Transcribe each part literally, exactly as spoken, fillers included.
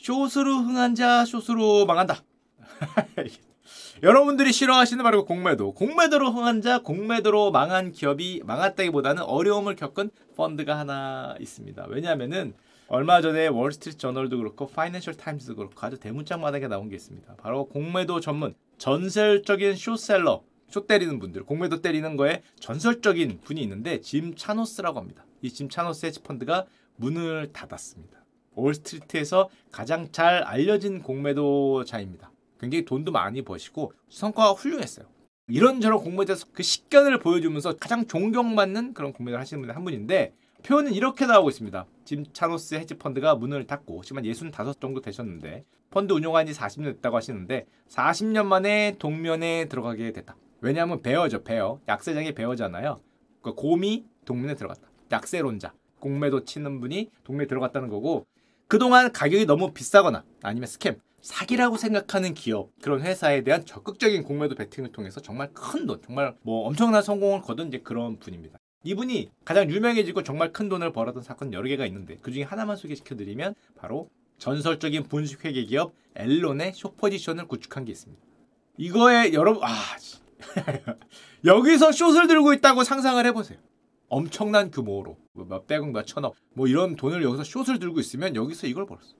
숏으로 흥한 자 숏으로 망한다. 여러분들이 싫어하시는 바로 공매도. 공매도로 흥한 자 공매도로 망한 기업이 망했다기보다는 어려움을 겪은 펀드가 하나 있습니다. 왜냐하면은 얼마 전에 월스트리트 저널도 그렇고 파이낸셜 타임스도 그렇고 아주 대문짝만하게 나온 게 있습니다. 바로 공매도 전문 전설적인 숏셀러, 숏 때리는 분들, 공매도 때리는 거에 전설적인 분이 있는데 짐 차노스라고 합니다. 이 짐 차노스 헤지펀드가 문을 닫았습니다. 월스트리트에서 가장 잘 알려진 공매도자입니다. 굉장히 돈도 많이 버시고 성과가 훌륭했어요. 이런저런 공매도에서 그 식견을 보여주면서 가장 존경받는 그런 공매도를 하시는 분 한 분인데 표현은 이렇게 나오고 있습니다. 짐 차노스 헤지펀드가 문을 닫고 지금 육십오 정도 되셨는데 펀드 운용한 지 사십 년 됐다고 하시는데 사십 년 만에 동면에 들어가게 됐다. 왜냐하면 베어죠. 베어. 약세장이 베어잖아요. 그러니까 곰이 동면에 들어갔다. 약세론자. 공매도 치는 분이 동면에 들어갔다는 거고 그동안 가격이 너무 비싸거나 아니면 스캠, 사기라고 생각하는 기업, 그런 회사에 대한 적극적인 공매도 베팅을 통해서 정말 큰 돈, 정말 뭐 엄청난 성공을 거둔 이제 그런 분입니다. 이분이 가장 유명해지고 정말 큰 돈을 벌었던 사건 여러 개가 있는데 그중에 하나만 소개시켜드리면 바로 전설적인 분식회계 기업 엘론의 숏포지션을 구축한 게 있습니다. 이거에 여러분... 아... 여기서 숏을 들고 있다고 상상을 해보세요. 엄청난 규모로 몇 백억, 몇 천억 뭐 이런 돈을 여기서 숏을 들고 있으면 여기서 이걸 벌었어요.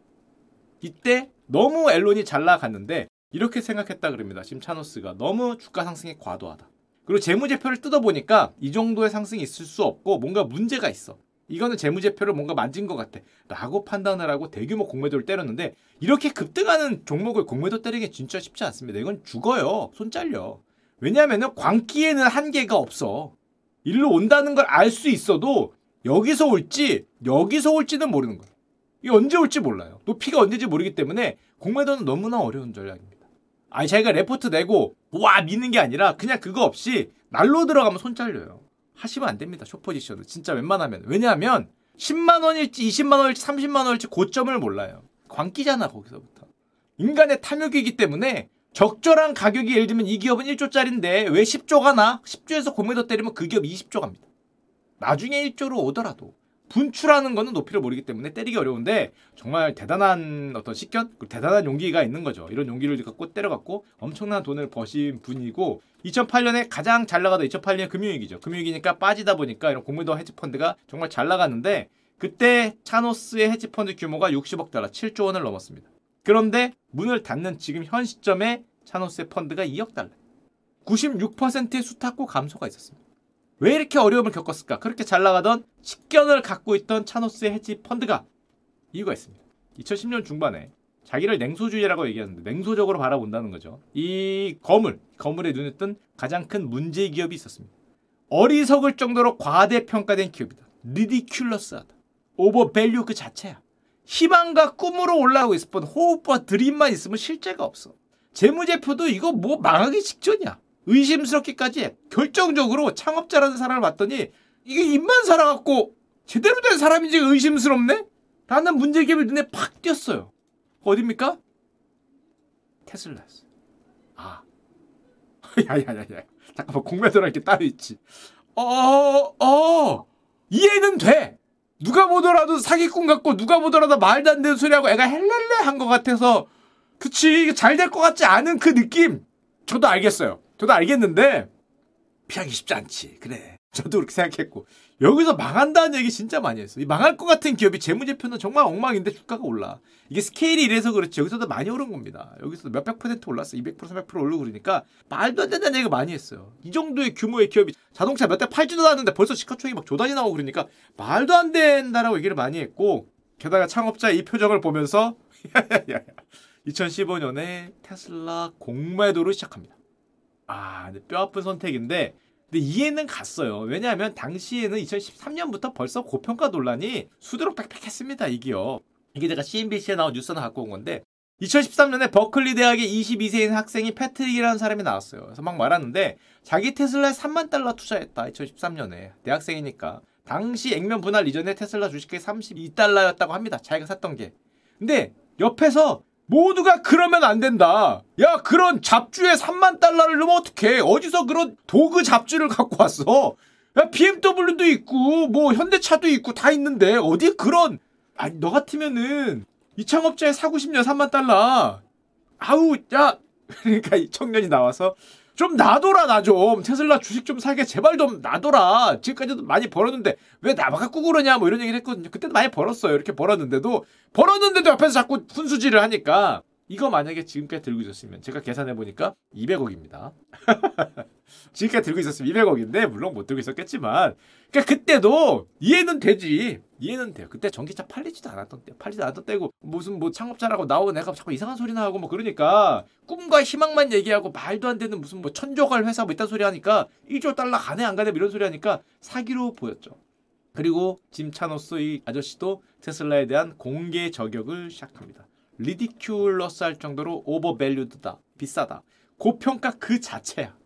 이때 너무 엘론이 잘 나갔는데 이렇게 생각했다 그럽니다. 짐 차노스가 너무 주가 상승이 과도하다. 그리고 재무제표를 뜯어보니까 이 정도의 상승이 있을 수 없고 뭔가 문제가 있어. 이거는 재무제표를 뭔가 만진 것 같아 라고 판단을 하고 대규모 공매도를 때렸는데 이렇게 급등하는 종목을 공매도 때리는 게 진짜 쉽지 않습니다. 이건 죽어요. 손 잘려. 왜냐하면 광기에는 한계가 없어. 일로 온다는 걸 알 수 있어도 여기서 올지 여기서 올지는 모르는 거예요. 이게 언제 올지 몰라요. 높이가 언제인지 모르기 때문에 공매도는 너무나 어려운 전략입니다. 아니 자기가 레포트 내고 와 미는 게 아니라 그냥 그거 없이 날로 들어가면 손 잘려요. 하시면 안 됩니다. 숏포지션은 진짜 웬만하면. 왜냐하면 십만 원일지 이십만 원일지 삼십만 원일지 고점을 몰라요. 광기잖아 거기서부터. 인간의 탐욕이기 때문에 적절한 가격이 예를 들면 이 기업은 일 조짜리인데 왜 십 조가 나? 십 조에서 공매도 때리면 그 기업 이십 조 갑니다. 나중에 일 조로 오더라도 분출하는 거는 높이를 모르기 때문에 때리기 어려운데 정말 대단한 어떤 식견? 대단한 용기가 있는 거죠. 이런 용기를 갖고 때려갖고 엄청난 돈을 버신 분이고 이천팔 년에 가장 잘 나가던 이천팔 년 금융위기죠. 금융위기니까 빠지다 보니까 이런 공매도 헤지펀드가 정말 잘 나갔는데 그때 차노스의 헤지펀드 규모가 육십억 달러, 칠 조 원을 넘었습니다. 그런데 문을 닫는 지금 현 시점에 차노스의 펀드가 이억 달러, 구십육 퍼센트의 수탁고 감소가 있었습니다. 왜 이렇게 어려움을 겪었을까? 그렇게 잘 나가던 식견을 갖고 있던 차노스의 헤지 펀드가 이유가 있습니다. 이천십 년 중반에 자기를 냉소주의라고 얘기하는데 냉소적으로 바라본다는 거죠. 이 거물, 거물에 눈에 뜬 가장 큰 문제 기업이 있었습니다. 어리석을 정도로 과대평가된 기업이다. 리디큘러스하다. 오버밸류 그 자체야. 희망과 꿈으로 올라오고 있을 뿐 호흡과 드림만 있으면 실제가 없어. 재무제표도 이거 뭐 망하기 직전이야. 의심스럽기까지 해. 결정적으로 창업자라는 사람을 봤더니 이게 입만 살아갖고 제대로 된 사람인지 의심스럽네? 라는 문제기업이 눈에 팍 띄었어요. 어딥니까? 테슬라였어요. 아. 야야야야. 잠깐만 공매도라는 게 따로 있지. 어어어. 어. 이해는 돼. 누가 보더라도 사기꾼 같고 누가 보더라도 말도 안 되는 소리하고 애가 헬렐레 한 것 같아서 그치 잘 될 것 같지 않은 그 느낌 저도 알겠어요. 저도 알겠는데 피하기 쉽지 않지. 그래 저도 그렇게 생각했고 여기서 망한다는 얘기 진짜 많이 했어. 이 망할 것 같은 기업이 재무제표는 정말 엉망인데 주가가 올라. 이게 스케일이 이래서 그렇지 여기서도 많이 오른 겁니다. 여기서도 몇백 퍼센트 올랐어. 이백 퍼센트 삼백 퍼센트 오르고 그러니까 말도 안 된다는 얘기 많이 했어요. 이 정도의 규모의 기업이 자동차 몇 대 팔지도 않았는데 벌써 시가총액이 막 조단이 나오고 그러니까 말도 안 된다라고 얘기를 많이 했고 게다가 창업자의 이 표정을 보면서 이천십오 년에 테슬라 공매도를 시작합니다. 아 근데 뼈아픈 선택인데 근데 이해는 갔어요. 왜냐하면 당시에는 이천십삼 년부터 벌써 고평가 논란이 수두룩 빽빽했습니다. 이 기업. 이게 제가 씨엔비씨에 나온 뉴스 하나 갖고 온 건데 이천십삼 년에 버클리 대학의 이십이 세인 학생이 패트릭이라는 사람이 나왔어요. 그래서 막 말하는데 자기 테슬라에 삼만 달러 투자했다. 이천십삼 년에. 대학생이니까. 당시 액면 분할 이전에 테슬라 주식이 삼십이 달러였다고 합니다. 자기가 샀던 게. 근데 옆에서 모두가 그러면 안 된다. 야 그런 잡주에 삼만 달러를 넣으면 어떡해. 어디서 그런 도그 잡주를 갖고 왔어. 야 비엠더블유도 있고 뭐 현대차도 있고 다 있는데 어디 그런. 아니 너 같으면은 이 창업자의 사고 싶냐 삼만 달러. 아우 야, 그러니까 이 청년이 나와서 좀 놔둬라 나 좀, 테슬라 주식 좀 사게 제발 좀 놔둬라, 지금까지도 많이 벌었는데 왜 나 갖고 그러냐 뭐 이런 얘기를 했거든요. 그때도 많이 벌었어요. 이렇게 벌었는데도 벌었는데도 옆에서 자꾸 훈수질을 하니까. 이거 만약에 지금까지 들고 있었으면, 제가 계산해보니까 이백억입니다. 지금까지 들고 있었으면 이백억인데, 물론 못 들고 있었겠지만, 그러니까 그때도 이해는 되지. 이해는 돼요. 그때 전기차 팔리지도 않았던 때, 팔리지도 않았던 때고, 무슨 뭐 창업자라고 나오고 내가 자꾸 이상한 소리나 하고 뭐 그러니까, 꿈과 희망만 얘기하고 말도 안 되는 무슨 뭐 천조갈 회사 뭐 이딴 소리 하니까, 일조 달러 가네 안 가네 이런 소리 하니까 사기로 보였죠. 그리고 짐 차노스 이 아저씨도 테슬라에 대한 공개 저격을 시작합니다. 리디큘러스 할 정도로 오버밸류드다, 비싸다, 고평가 그 자체야.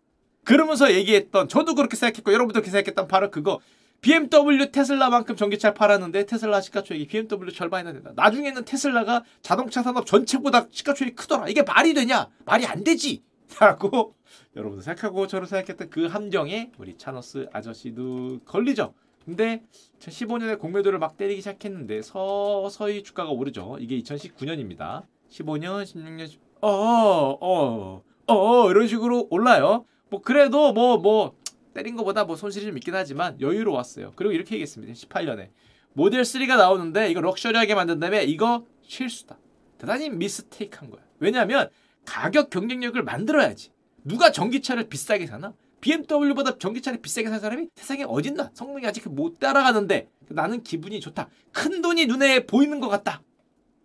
그러면서 얘기했던, 저도 그렇게 생각했고 여러분도 그렇게 생각했던 바로 그거, 비엠더블유 테슬라만큼 전기차를 팔았는데 테슬라 시가총액이 비엠더블유 절반이나 된다. 나중에는 테슬라가 자동차 산업 전체보다 시가총액이 크더라. 이게 말이 되냐? 말이 안 되지! 라고 여러분도 생각하고 저도 생각했던 그 함정에 우리 차노스 아저씨도 걸리죠. 근데 이천십오 년에 공매도를 막 때리기 시작했는데 서서히 주가가 오르죠. 이게 이천십구 년입니다. 십오 년, 십육 년, 어어어어 어, 어, 어, 이런 식으로 올라요. 뭐 그래도 뭐뭐 뭐 때린 거보다 뭐 손실이 좀 있긴 하지만 여유로웠어요. 그리고 이렇게 얘기했습니다. 십팔 년에 모델 쓰리가 나오는데 이거 럭셔리하게 만든다며, 이거 실수다. 대단히 미스테이크한 거야. 왜냐하면 가격 경쟁력을 만들어야지. 누가 전기차를 비싸게 사나? 비엠더블유보다 전기차를 비싸게 산 사람이 세상에 어딨나? 성능이 아직 못 따라가는데 나는 기분이 좋다. 큰 돈이 눈에 보이는 것 같다.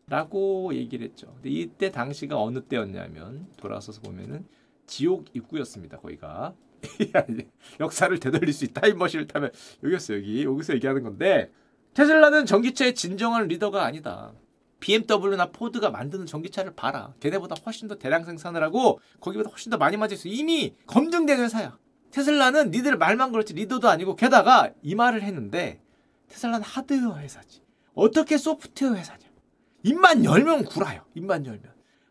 라고 얘기를 했죠. 근데 이때 당시가 어느 때였냐면, 돌아서서 보면은 지옥 입구였습니다. 거기가. 역사를 되돌릴 수 있다. 타임머신을 타면 여기였어요. 여기. 여기서 얘기하는 건데, 테슬라는 전기차의 진정한 리더가 아니다. 비엠더블유나 포드가 만드는 전기차를 봐라. 걔네보다 훨씬 더 대량 생산을 하고 거기보다 훨씬 더 많이 맞아있어. 이미 검증된 회사야. 테슬라는 니들 말만 그렇지 리더도 아니고, 게다가 이 말을 했는데, 테슬라는 하드웨어 회사지 어떻게 소프트웨어 회사냐. 입만 열면 구라요. 입만 열면.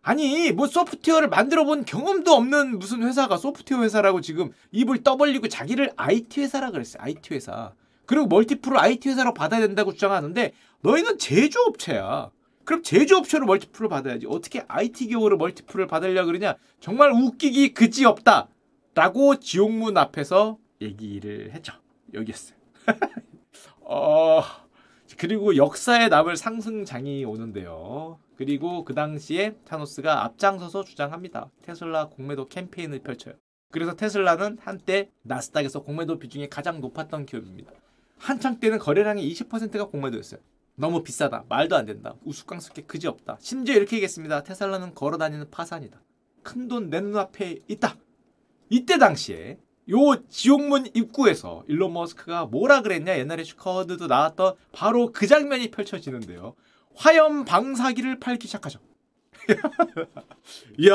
아니 뭐 소프트웨어를 만들어 본 경험도 없는 무슨 회사가 소프트웨어 회사라고 지금 입을 떠벌리고 자기를 아이티 회사라 그랬어요. 아이티 회사. 그리고 멀티플을 아이티 회사로 받아야 된다고 주장하는데, 너희는 제조업체야. 그럼 제조업체로 멀티플을 받아야지. 어떻게 아이티 기업으로 멀티플을 받으려고 그러냐. 정말 웃기기 그지 없다. 라고 지옥문 앞에서 얘기를 했죠. 여기였어요. 어, 그리고 역사에 남을 상승장이 오는데요. 그리고 그 당시에 차노스가 앞장서서 주장합니다. 테슬라 공매도 캠페인을 펼쳐요. 그래서 테슬라는 한때 나스닥에서 공매도 비중이 가장 높았던 기업입니다. 한창 때는 거래량의 이십 퍼센트가 공매도였어요. 너무 비싸다. 말도 안 된다. 우스꽝스럽게 그지없다. 심지어 이렇게 얘기했습니다. 테슬라는 걸어다니는 파산이다. 큰돈 내 눈앞에 있다. 이때 당시에 요 지옥문 입구에서 일론 머스크가 뭐라 그랬냐. 옛날에 슈커드도 나왔던 바로 그 장면이 펼쳐지는데요. 화염 방사기를 팔기 시작하죠. 이야,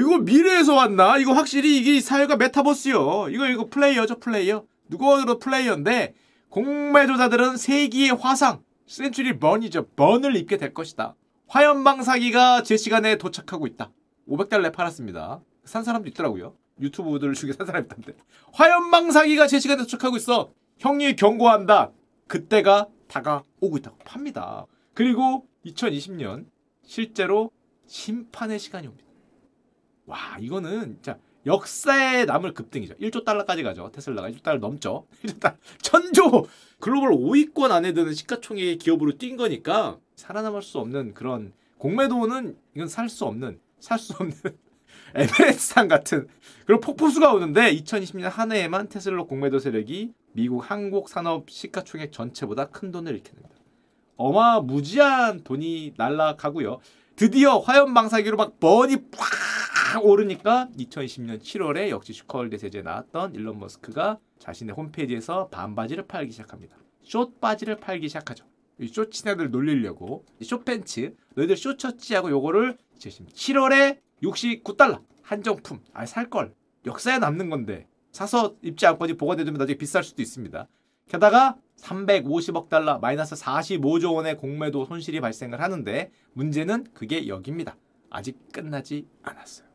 이거 미래에서 왔나? 이거 확실히 이게 사회가 메타버스요. 이거 이거 플레이어죠, 플레이어. 누가 들어도 플레이어인데, 공매도자들은 세기의 화상. 센츄리 번이죠. 번을 입게 될 것이다. 화염방사기가 제 시간에 도착하고 있다. 오백 달러에 팔았습니다. 산 사람도 있더라고요. 유튜브들 중에 산 사람 있던데. 화염방사기가 제 시간에 도착하고 있어. 형이 경고한다. 그때가 다가오고 있다고 팝니다. 그리고 이천이십 년 실제로 심판의 시간이 옵니다. 와, 이거는 진짜 역사에 남을 급등이죠. 일조 달러까지 가죠. 테슬라가 일조 달러 넘죠. 일조 달러. 천조! 글로벌 오위권 안에 드는 시가총액의 기업으로 뛴 거니까 살아남을 수 없는 그런, 공매도는 이건 살 수 없는, 살 수 없는 에메레스산 같은 그런 폭포수가 오는데, 이천이십 년 한 해에만 테슬라 공매도 세력이 미국 한국 산업 시가총액 전체보다 큰 돈을 잃게 됩니다. 어마무지한 돈이 날아가고요. 드디어 화염방사기로 막 번이 팍 오르니까 이천이십 년 칠월에 역시 슈커홀드 세제에 나왔던 일론 머스크가 자신의 홈페이지에서 반바지를 팔기 시작합니다. 숏바지를 팔기 시작하죠. 이 숏친애들 놀리려고 숏팬츠, 너희들 숏셔츠하고 요거를 칠월에 육십구 달러 한정품. 아, 살걸. 역사에 남는 건데. 사서 입지 않고지 보관해두면 나중에 비쌀 수도 있습니다. 게다가 삼백오십억 달러 마이너스 사십오조 원의 공매도 손실이 발생을 하는데, 문제는 그게 여기입니다. 아직 끝나지 않았어요.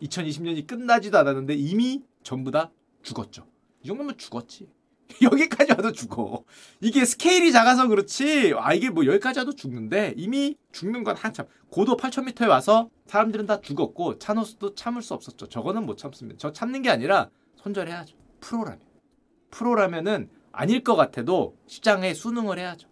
이천이십 년이 끝나지도 않았는데 이미 전부 다 죽었죠. 이 정도면 죽었지. 여기까지 와도 죽어. 이게 스케일이 작아서 그렇지. 아 이게 뭐 여기까지 와도 죽는데 이미 죽는 건 한참. 고도 팔천 미터에 와서 사람들은 다 죽었고 차노스도 참을 수 없었죠. 저거는 못 참습니다. 저 참는 게 아니라 손절해야죠. 프로라면. 프로라면은 아닐 것 같아도 시장에 순응을 해야죠.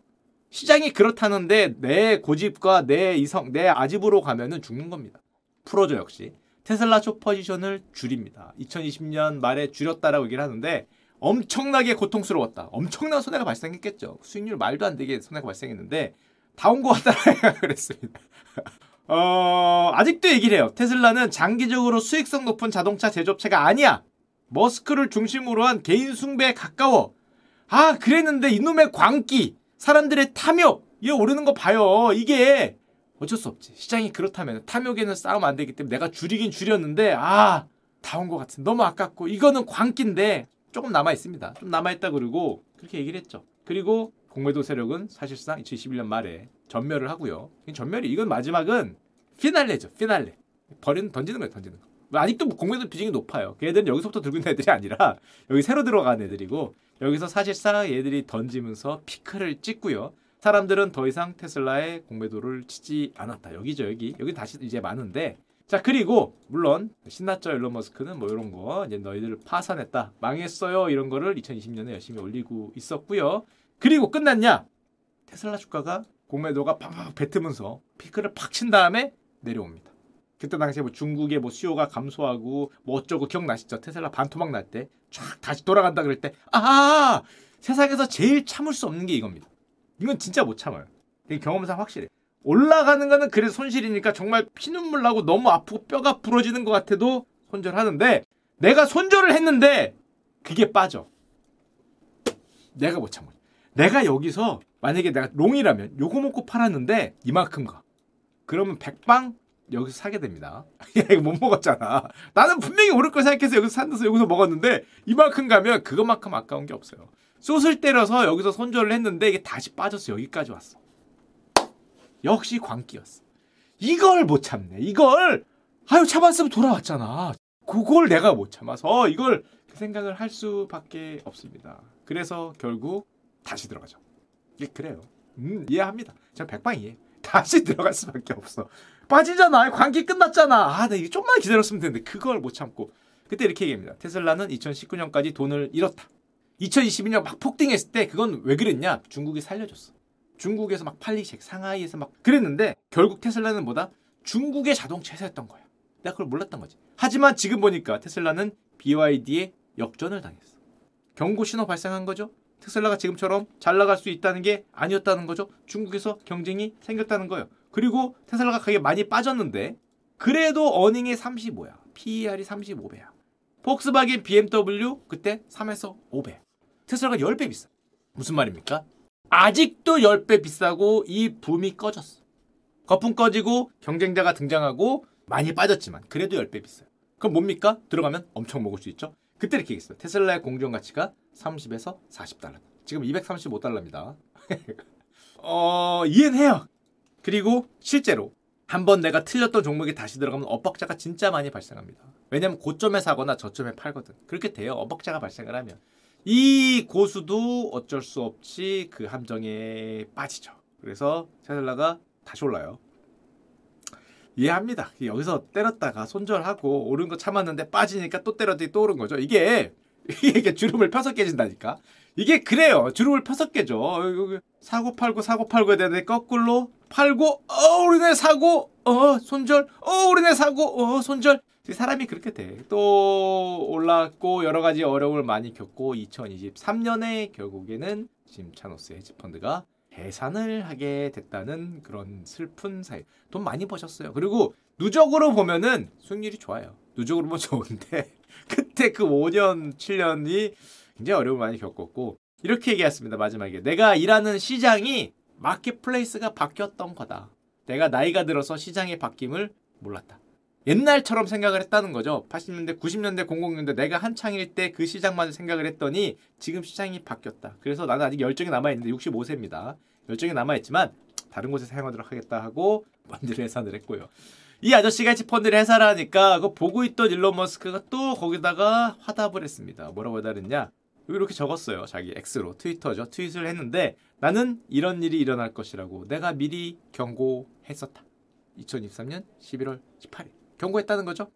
시장이 그렇다는데 내 고집과 내 이성, 내 아집으로 가면은 죽는 겁니다. 프로죠 역시. 테슬라 숏 포지션을 줄입니다. 이천이십 년 말에 줄였다라고 얘기를 하는데 엄청나게 고통스러웠다. 엄청난 손해가 발생했겠죠. 수익률 말도 안 되게 손해가 발생했는데 다 온 것 같다 그랬습니다. 어, 아직도 얘기를 해요. 테슬라는 장기적으로 수익성 높은 자동차 제조업체가 아니야. 머스크를 중심으로 한 개인 숭배에 가까워. 아 그랬는데 이놈의 광기, 사람들의 탐욕 이거 오르는 거 봐요. 이게 어쩔 수 없지. 시장이 그렇다면 탐욕에는 싸우면 안 되기 때문에 내가 줄이긴 줄였는데 아 다 온 것 같은. 너무 아깝고 이거는 광기인데 조금 남아있습니다. 좀 남아있다 그러고 그렇게 얘기를 했죠. 그리고 공매도 세력은 사실상 이천이십일 년 말에 전멸을 하고요. 전멸이 이건 마지막은 피날레죠. 피날레. 버리는 던지는 거예요. 던지는 거. 아직도 공매도 비중이 높아요. 걔들은 여기서부터 들고 있는 애들이 아니라 여기 새로 들어간 애들이고 여기서 사실상 얘들이 던지면서 피크를 찍고요. 사람들은 더 이상 테슬라의 공매도를 치지 않았다. 여기죠. 여기. 여기 다시 이제 많은데 자 그리고 물론 신났죠. 일론 머스크는 뭐 이런 거 이제 너희들 파산했다 망했어요 이런 거를 이천이십 년에 열심히 올리고 있었고요. 그리고 끝났냐? 테슬라 주가가 공매도가 팍팍 뱉으면서 피크를 팍 친 다음에 내려옵니다. 그때 당시에 뭐 중국의 뭐 수요가 감소하고 뭐 어쩌고 기억나시죠? 테슬라 반토막 날 때 쫙 다시 돌아간다 그럴 때 아 세상에서 제일 참을 수 없는 게 이겁니다. 이건 진짜 못 참아요. 경험상 확실해. 올라가는 거는 그래서 손실이니까 정말 피눈물 나고 너무 아프고 뼈가 부러지는 것 같아도 손절하는데 내가 손절을 했는데 그게 빠져. 내가 못 참아. 내가 여기서 만약에 내가 롱이라면 요거 먹고 팔았는데 이만큼 가. 그러면 백방 여기서 사게 됩니다. 야 이거 못 먹었잖아. 나는 분명히 오를 걸 생각해서 여기서 산다서 여기서 먹었는데 이만큼 가면 그것만큼 아까운 게 없어요. 숏을 때려서 여기서 손절을 했는데 이게 다시 빠져서 여기까지 왔어. 역시 광기였어. 이걸 못 참네. 이걸 아유 참았으면 돌아왔잖아. 그걸 내가 못 참아서 이걸 그 생각을 할 수밖에 없습니다. 그래서 결국 다시 들어가죠. 예, 그래요. 음, 이해합니다. 저 백방 이해. 다시 들어갈 수밖에 없어. 빠지잖아. 광기 끝났잖아. 아, 나 이거 좀만 기다렸으면 되는데 그걸 못 참고 그때 이렇게 얘기합니다. 테슬라는 이천십구 년까지 돈을 잃었다. 이천이십이 년 막 폭등했을 때 그건 왜 그랬냐? 중국이 살려줬어. 중국에서 막 팔리기, 상하이에서 막 그랬는데 결국 테슬라는 뭐다? 중국의 자동차 회사였던 거야. 내가 그걸 몰랐던 거지. 하지만 지금 보니까 테슬라는 비와이디에 역전을 당했어. 경고 신호 발생한 거죠. 테슬라가 지금처럼 잘 나갈 수 있다는 게 아니었다는 거죠. 중국에서 경쟁이 생겼다는 거예요. 그리고 테슬라가 가격이 많이 빠졌는데 그래도 어닝이 삼십오야. 피이알이 삼십오 배야. 폭스바겐, 비엠더블유 그때 삼에서 오 배. 테슬라가 십 배 비싸. 무슨 말입니까? 아직도 십 배 비싸고 이 붐이 꺼졌어. 거품 꺼지고 경쟁자가 등장하고 많이 빠졌지만 그래도 십 배 비싸요. 그럼 뭡니까? 들어가면 엄청 먹을 수 있죠. 그때 이렇게 얘기했어요. 테슬라의 공정가치가 삼십에서 사십 달러. 지금 이백삼십오 달러입니다. 어, 이해는 해요. 그리고 실제로 한번 내가 틀렸던 종목에 다시 들어가면 엇박자가 진짜 많이 발생합니다. 왜냐면 고점에 사거나 저점에 팔거든. 그렇게 돼요. 엇박자가 발생을 하면. 이 고수도 어쩔 수 없이 그 함정에 빠지죠. 그래서 테슬라가 다시 올라요. 이해합니다. 여기서 때렸다가 손절하고 오른 거 참았는데 빠지니까 또 때렸더니 또 오른 거죠. 이게 이게 주름을 펴서 깨진다니까. 이게 그래요. 주름을 펴서 깨죠. 사고 팔고 사고 팔고 해야 되는데 거꾸로 팔고 어 오르네 사고 어 손절 어 오르네 사고 어 손절. 사람이 그렇게 돼. 또 올랐고 여러 가지 어려움을 많이 겪고 이천이십삼 년에 결국에는 짐 차노스 헤지펀드가 해산을 하게 됐다는 그런 슬픈 사연. 돈 많이 버셨어요. 그리고 누적으로 보면은 수익률이 좋아요. 누적으로 보면 좋은데 그때 그 오 년, 칠 년이 굉장히 어려움을 많이 겪었고 이렇게 얘기했습니다. 마지막에 내가 일하는 시장이 마켓플레이스가 바뀌었던 거다. 내가 나이가 들어서 시장의 바뀜을 몰랐다. 옛날처럼 생각을 했다는 거죠. 팔십 년대, 구십 년대, 공공 년대 내가 한창일 때 그 시장만 생각을 했더니 지금 시장이 바뀌었다. 그래서 나는 아직 열정이 남아있는데 육십오 세입니다. 열정이 남아있지만 다른 곳에 사용하도록 하겠다 하고 펀드를 해산을 했고요. 이 아저씨가 펀드를 해산을 하니까 그거 보고 있던 일론 머스크가 또 거기다가 화답을 했습니다. 뭐라고 화답했냐? 이렇게 적었어요. 자기 엑스로, 트위터죠. 트윗을 했는데 나는 이런 일이 일어날 것이라고 내가 미리 경고했었다. 이천이십삼년 십일월 십팔일 경고했다는 거죠.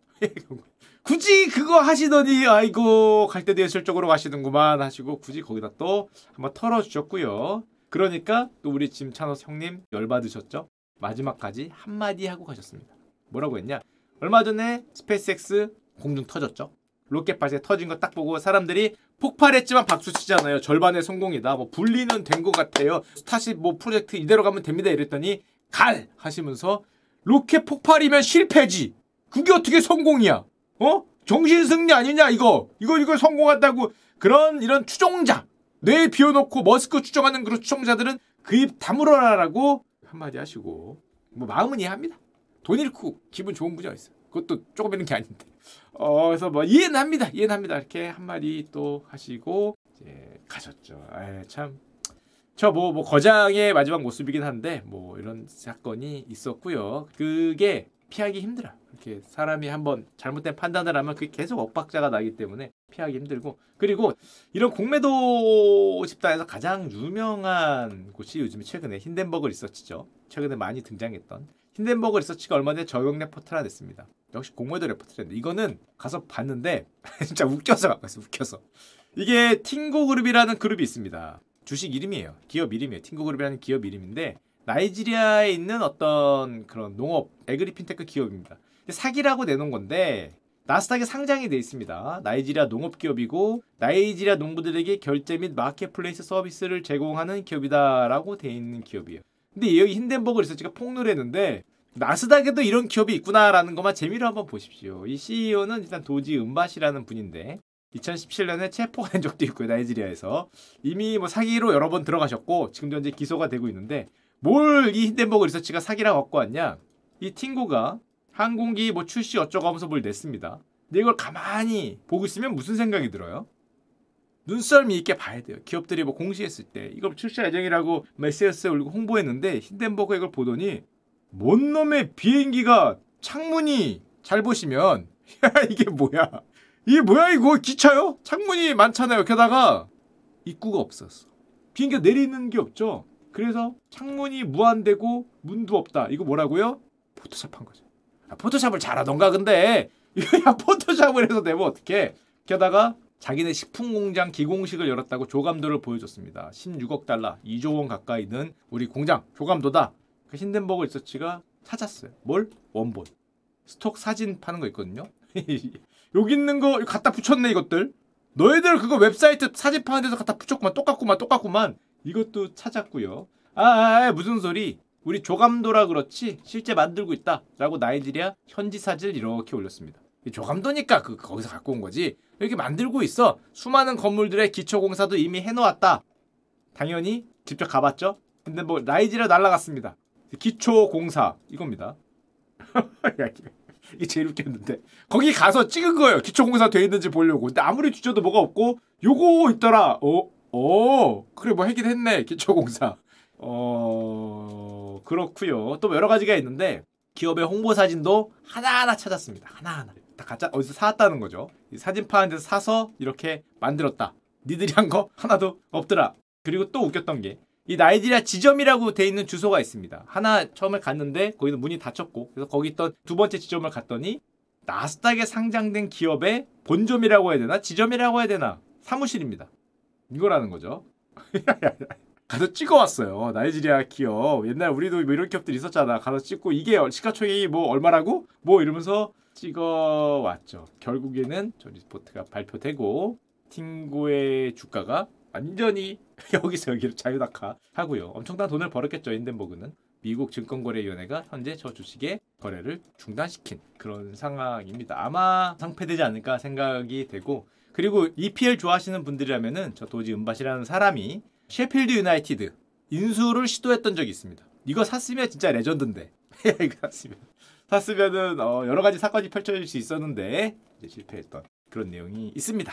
굳이 그거 하시더니 아이고 갈 때도 예술적으로 가시는구만 하시고 굳이 거기다 또 한번 털어주셨고요. 그러니까 또 우리 짐 차노스 형님 열받으셨죠. 마지막까지 한마디 하고 가셨습니다. 뭐라고 했냐. 얼마 전에 스페이스X 공중 터졌죠. 로켓 발사 터진 거 딱 보고 사람들이 폭발했지만 박수치잖아요. 절반의 성공이다. 뭐 분리는 된 것 같아요. 스타쉽 뭐 프로젝트 이대로 가면 됩니다. 이랬더니 갈! 하시면서 로켓 폭발이면 실패지. 그게 어떻게 성공이야. 어? 정신승리 아니냐 이거. 이거 이걸 성공한다고. 그런 이런 추종자. 뇌 비워놓고 머스크 추종하는 그런 추종자들은 그 입 다물어라라고 한마디 하시고. 뭐 마음은 이해합니다. 돈 잃고 기분 좋은 분이 어딨어요. 그것도 조금 있는 게 아닌데. 어, 그래서 뭐 이해는 합니다. 이해는 합니다. 이렇게 한마디 또 하시고 이제 가셨죠. 에 참. 저 뭐 뭐 거장의 마지막 모습이긴 한데 뭐 이런 사건이 있었고요. 그게 피하기 힘들어. 이렇게 사람이 한번 잘못된 판단을 하면 그게 계속 엇박자가 나기 때문에 피하기 힘들고, 그리고 이런 공매도 집단에서 가장 유명한 곳이 요즘에 최근에 힌덴버그 리서치죠. 최근에 많이 등장했던 힌덴버그 리서치가 얼마 전에 저격 레포트를 하나 냈습니다. 역시 공매도 레포트인데 이거는 가서 봤는데 진짜 웃겨서 갖고 왔어요. 웃겨서. 이게 팅고그룹이라는 그룹이 있습니다. 주식 이름이에요. 기업 이름이에요. 팅고그룹이라는 기업 이름인데 나이지리아에 있는 어떤 그런 농업 에그리핀테크 기업입니다. 사기라고 내놓은 건데 나스닥에 상장이 돼 있습니다. 나이지리아 농업기업이고 나이지리아 농부들에게 결제 및 마켓플레이스 서비스를 제공하는 기업이다라고 돼 있는 기업이에요. 근데 여기 힌덴버그 리서치가 폭로를 했는데 나스닥에도 이런 기업이 있구나라는 것만 재미로 한번 보십시오. 이 씨이오는 일단 도지 은바시라는 분인데 이천십칠년에 체포가 된 적도 있고요. 나이지리아에서 이미 뭐 사기로 여러 번 들어가셨고 지금도 현재 기소가 되고 있는데 뭘 이 힌덴버그 리서치가 사기라고 갖고 왔냐. 이 팅고가 항공기 뭐 출시 어쩌고 하면서 뭘 냈습니다. 근데 이걸 가만히 보고 있으면 무슨 생각이 들어요? 눈썰미 있게 봐야 돼요. 기업들이 뭐 공시했을 때 이걸 출시할 예정이라고 메시지에 올리고 홍보했는데 힌덴버그가 이걸 보더니 뭔 놈의 비행기가 창문이, 잘 보시면 야 이게 뭐야. 이게 뭐야 이거 기차요? 창문이 많잖아요. 게다가 입구가 없었어. 비행기가 내리는 게 없죠. 그래서 창문이 무한대고 문도 없다. 이거 뭐라고요? 포토샵한 거죠. 아, 포토샵을 잘하던가 근데 이거야 포토샵을 해서 내면 어떡해. 게다가 자기네 식품공장 기공식을 열었다고 조감도를 보여줬습니다. 십육억 달러, 이조 원 가까이 든 우리 공장 조감도다. 그 힌덴버그 리서치가 찾았어요. 뭘? 원본. 스톡 사진 파는 거 있거든요. 여기 있는 거 갖다 붙였네 이것들. 너희들 그거 웹사이트 사진 파는 데서 갖다 붙였구만. 똑같구만 똑같구만. 이것도 찾았고요. 아, 아, 아 무슨 소리. 우리 조감도라 그렇지 실제 만들고 있다 라고 나이지리아 현지 사진을 이렇게 올렸습니다. 조감도니까 그 거기서 갖고 온 거지. 이렇게 만들고 있어. 수많은 건물들의 기초공사도 이미 해놓았다. 당연히 직접 가봤죠. 근데 뭐 나이지리아 날라갔습니다. 기초공사 이겁니다. 이게 제일 웃겼는데 거기 가서 찍은 거예요. 기초공사 돼 있는지 보려고. 근데 아무리 뒤져도 뭐가 없고 요거 있더라. 어? 오 그래 뭐 하긴 했네. 기초공사. 어... 그렇구요. 또 여러 가지가 있는데 기업의 홍보 사진도 하나하나 찾았습니다. 하나하나 다 가짜 어디서 사왔다는 거죠. 사진 파는 데서 사서 이렇게 만들었다. 니들이 한 거 하나도 없더라. 그리고 또 웃겼던 게 이 나이지리아 지점이라고 돼 있는 주소가 있습니다. 하나 처음에 갔는데 거기는 문이 닫혔고 그래서 거기 있던 두 번째 지점을 갔더니 나스닥에 상장된 기업의 본점이라고 해야 되나? 지점이라고 해야 되나? 사무실입니다. 이거라는 거죠. 가서 찍어왔어요. 나이지리아 기업. 옛날 우리도 뭐 이런 기업들 있었잖아. 가서 찍고 이게 시가총액이 뭐 얼마라고? 뭐 이러면서 찍어왔죠. 결국에는 저 리포트가 발표되고 팅고의 주가가 완전히 여기서 여기로 자유낙하 하고요. 엄청난 돈을 벌었겠죠. 힌덴버그는. 미국 증권거래위원회가 현재 저 주식의 거래를 중단시킨 그런 상황입니다. 아마 상폐되지 않을까 생각이 되고, 그리고 이피엘 좋아하시는 분들이라면은 저 도지 은바시라는 사람이 셰필드 유나이티드 인수를 시도했던 적이 있습니다. 이거 샀으면 진짜 레전드인데. 이거 샀으면 샀으면은 어 여러 가지 사건이 펼쳐질 수 있었는데 이제 실패했던 그런 내용이 있습니다.